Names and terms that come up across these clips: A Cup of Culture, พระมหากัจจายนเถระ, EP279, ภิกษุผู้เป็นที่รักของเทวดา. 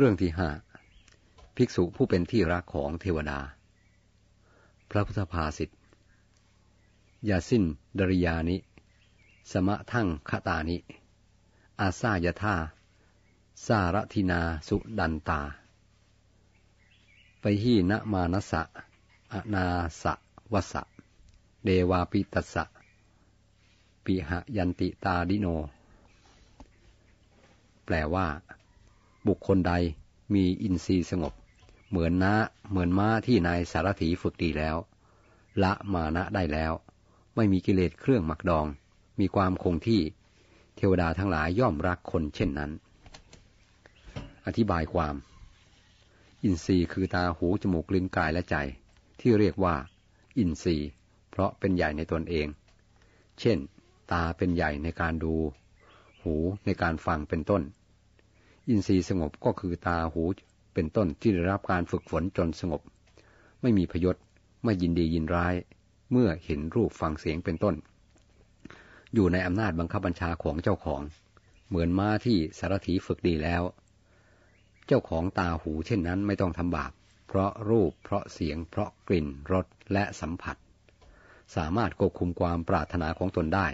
เรื่องที่ห้าภิกษุผู้เป็นที่รักของเทวดาพระพุทธภาษิตยาสิ้นดริยานิสมะทั่งคตานิอาซายธาสารทินาสุดันตาไปหีนะมานะสะอนาสะวะสะเดวาปิตัสสะปิหะยันติตาดิโนแปลว่าบุคคลใดมีอินทรีย์สงบเหมือนม้าที่นายสารถีฝึกดีแล้วละมานะได้แล้วไม่มีกิเลสเครื่องหมักดองมีความคงที่เทวดาทั้งหลายย่อมรักคนเช่นนั้นอธิบายความอินทรีย์คือตาหูจมูกลิ้นกายและใจที่เรียกว่าอินทรีย์เพราะเป็นใหญ่ในตนเองเช่นตาเป็นใหญ่ในการดูหูในการฟังเป็นต้นอินทรีย์สงบก็คือตาหูเป็นต้นที่ได้รับการฝึกฝนจนสงบไม่มีพยศไม่ยินดียินร้ายเมื่อเห็นรูปฟังเสียงเป็นต้นอยู่ในอำนาจบังคับบัญชาของเจ้าของเหมือนม้าที่สารถีฝึกดีแล้วเจ้าของตาหูเช่นนั้นไม่ต้องทำบาปเพราะรูปเพราะเสียงเพราะกลิ่นรสและสัมผัสสามารถควบคุมความปรารถนาของตนได้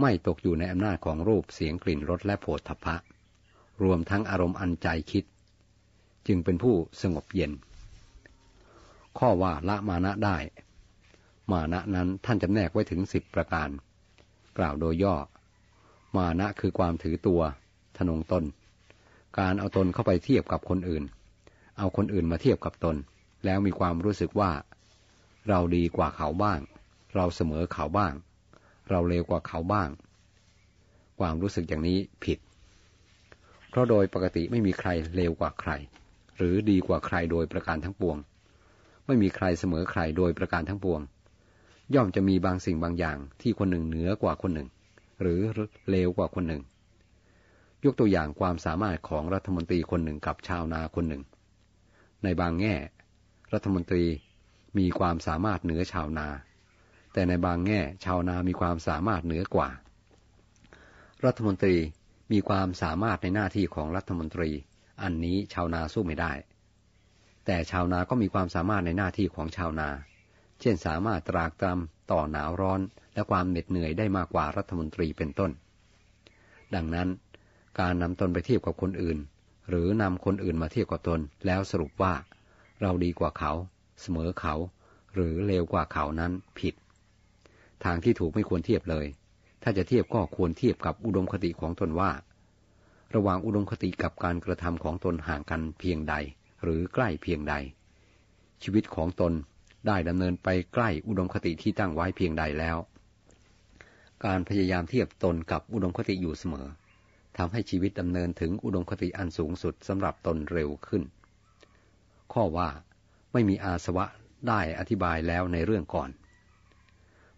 ไม่ตกอยู่ในอำนาจของรูปเสียงกลิ่นรสและโผฏฐัพพะรวมทั้งอารมณ์อันใจคิดจึงเป็นผู้สงบเย็นข้อว่าละมานะได้มานะนั้นท่านจำแนกไว้ถึง10ประการกล่าวโดยย่อมานะคือความถือตัวทะนงตนการเอาตนเข้าไปเทียบกับคนอื่นเอาคนอื่นมาเทียบกับตนแล้วมีความรู้สึกว่าเราดีกว่าเขาบ้างเราเสมอเขาบ้างเราเลวกว่าเขาบ้างความรู้สึกอย่างนี้ผิดเพราะโดยปกติไม่มีใครเลวกว่าใครหรือดีกว่าใครโดยประการทั้งปวงไม่มีใครเสมอใครโดยประการทั้งปวงย่อมจะมีบางสิ่งบางอย่างที่คนหนึ่งเหนือกว่าคนหนึ่งหรือเลวกว่าคนหนึ่งยกตัวอย่างความสามารถของรัฐมนตรีคนหนึ่งกับชาวนาคนหนึ่งในบางแง่รัฐมนตรีมีความสามารถเหนือชาวนาแต่ในบางแง่ชาวนามีความสามารถเหนือกว่ารัฐมนตรีมีความสามารถในหน้าที่ของรัฐมนตรีอันนี้ชาวนาสู้ไม่ได้แต่ชาวนาก็มีความสามารถในหน้าที่ของชาวนาเช่นสามารถตรากตรำต่อหนาวร้อนและความเหน็ดเหนื่อยได้มากกว่ารัฐมนตรีเป็นต้นดังนั้นการนำตนไปเทียบกับคนอื่นหรือนำคนอื่นมาเทียบกับตนแล้วสรุปว่าเราดีกว่าเขาเสมอเขาหรือเลวกว่าเขานั้นผิดทางที่ถูกไม่ควรเทียบเลยถ้าจะเทียบก็ควรเทียบกับอุดมคติของตนว่าระหว่างอุดมคติกับการกระทำของตนห่างกันเพียงใดหรือใกล้เพียงใดชีวิตของตนได้ดำเนินไปใกล้อุดมคติที่ตั้งไว้เพียงใดแล้วการพยายามเทียบตนกับอุดมคติอยู่เสมอทำให้ชีวิตดำเนินถึงอุดมคติอันสูงสุดสำหรับตนเร็วขึ้นข้อว่าไม่มีอาสวะได้อธิบายแล้วในเรื่องก่อน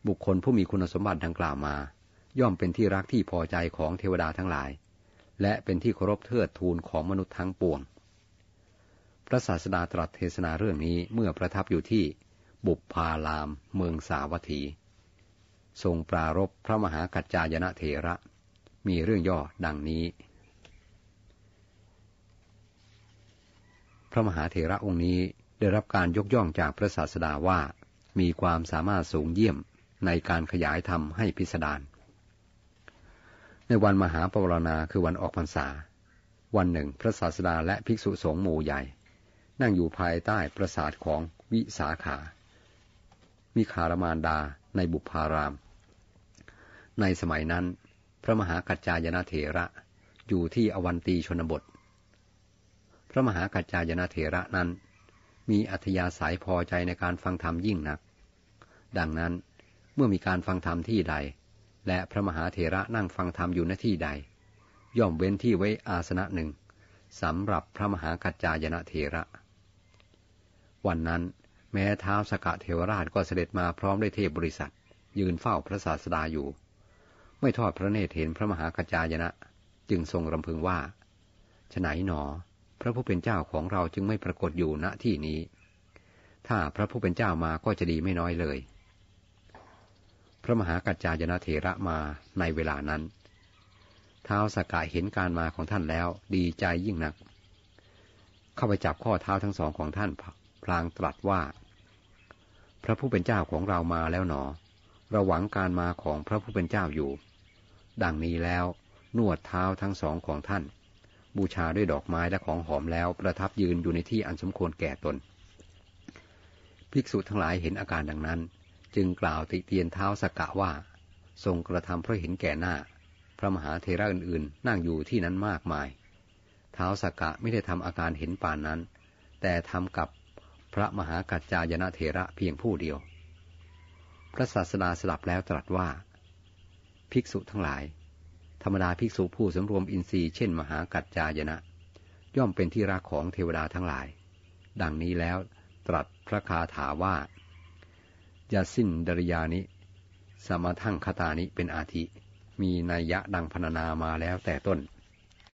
บุคคลผู้มีคุณสมบัติดังกล่าวมาย่อมเป็นที่รักที่พอใจของเทวดาทั้งหลายและเป็นที่เคารพเทิดทูนของมนุษย์ทั้งปวงพระศาสดาตรัสเทศนาเรื่องนี้เมื่อประทับอยู่ที่บุพพารามเมืองสาวัตถีทรงปรารภพระมหากัจจายนะเถระมีเรื่องย่อดังนี้พระมหาเถระองค์นี้ได้รับการยกย่องจากพระศาสดาว่ามีความสามารถสูงเยี่ยมในการขยายธรรมให้พิสดารในวันมหาปวารณาคือวันออกพรรษาวันหนึ่งพระศาสดาและภิกษุสงฆ์หมู่ใหญ่นั่งอยู่ภายใต้ปราสาทของวิสาขามิคารมารดาในบุพพารามในสมัยนั้นพระมหากัจจายนะเถระอยู่ที่อวันตีชนบทพระมหากัจจายนะเถระนั้นมีอัธยาศัยพอใจในการฟังธรรมยิ่งนักดังนั้นเมื่อมีการฟังธรรมที่ใดและพระมหาเถระนั่งฟังธรรมอยู่ณที่ใดย่อมเว้นที่ไว้อาสนะหนึ่งสำหรับพระมหากัจจายนะเถระวันนั้นแม้ท้าวสกเทวราชก็เสด็จมาพร้อมด้วยเทพบริษัทยืนเฝ้าพระศาสดาอยู่ไม่ทอดพระเนตรเห็นพระมหากัจจายนะจึงทรงรำพึงว่าฉไนหนอพระผู้เป็นเจ้าของเราจึงไม่ปรากฏอยู่ณที่นี้ถ้าพระผู้เป็นเจ้ามาก็จะดีไม่น้อยเลยพระมหากัจจายนะเถระมาในเวลานั้นท้าวสกะเห็นการมาของท่านแล้วดีใจยิ่งนัก เข้าไปจับข้อเท้าทั้งสองของท่านพลางตรัสว่าพระผู้เป็นเจ้าของเรามาแล้วหนอเราหวังการมาของพระผู้เป็นเจ้าอยู่ดังนี้แล้วนวดเท้าทั้งสองของท่านบูชาด้วยดอกไม้และของหอมแล้วประทับยืนอยู่ในที่อันสมควรแก่ตนภิกษุทั้งหลายเห็นอาการดังนั้นจึงกล่าวติเตียนเท้าสกะว่าทรงกระทำเพราะเห็นแก่หน้าพระมหาเถระอื่นๆนั่งอยู่ที่นั้นมากมายเท้าสกะไม่ได้ทำอาการเห็นป่านนั้นแต่ทำกับพระมหากัจจายนะเถระเพียงผู้เดียวพระศาสดาสดับแล้วตรัสว่าภิกษุทั้งหลายธรรมดาภิกษุผู้สำรวมอินทรีย์เช่นมหากัจจายนะย่อมเป็นที่รักของเทวดาทั้งหลายดังนี้แล้วตรัสพระคาถาว่ายาสินดริยานิสมาทังคตานิเป็นอาทิมีนัยยะดังพรรณนามาแล้วแต่ต้น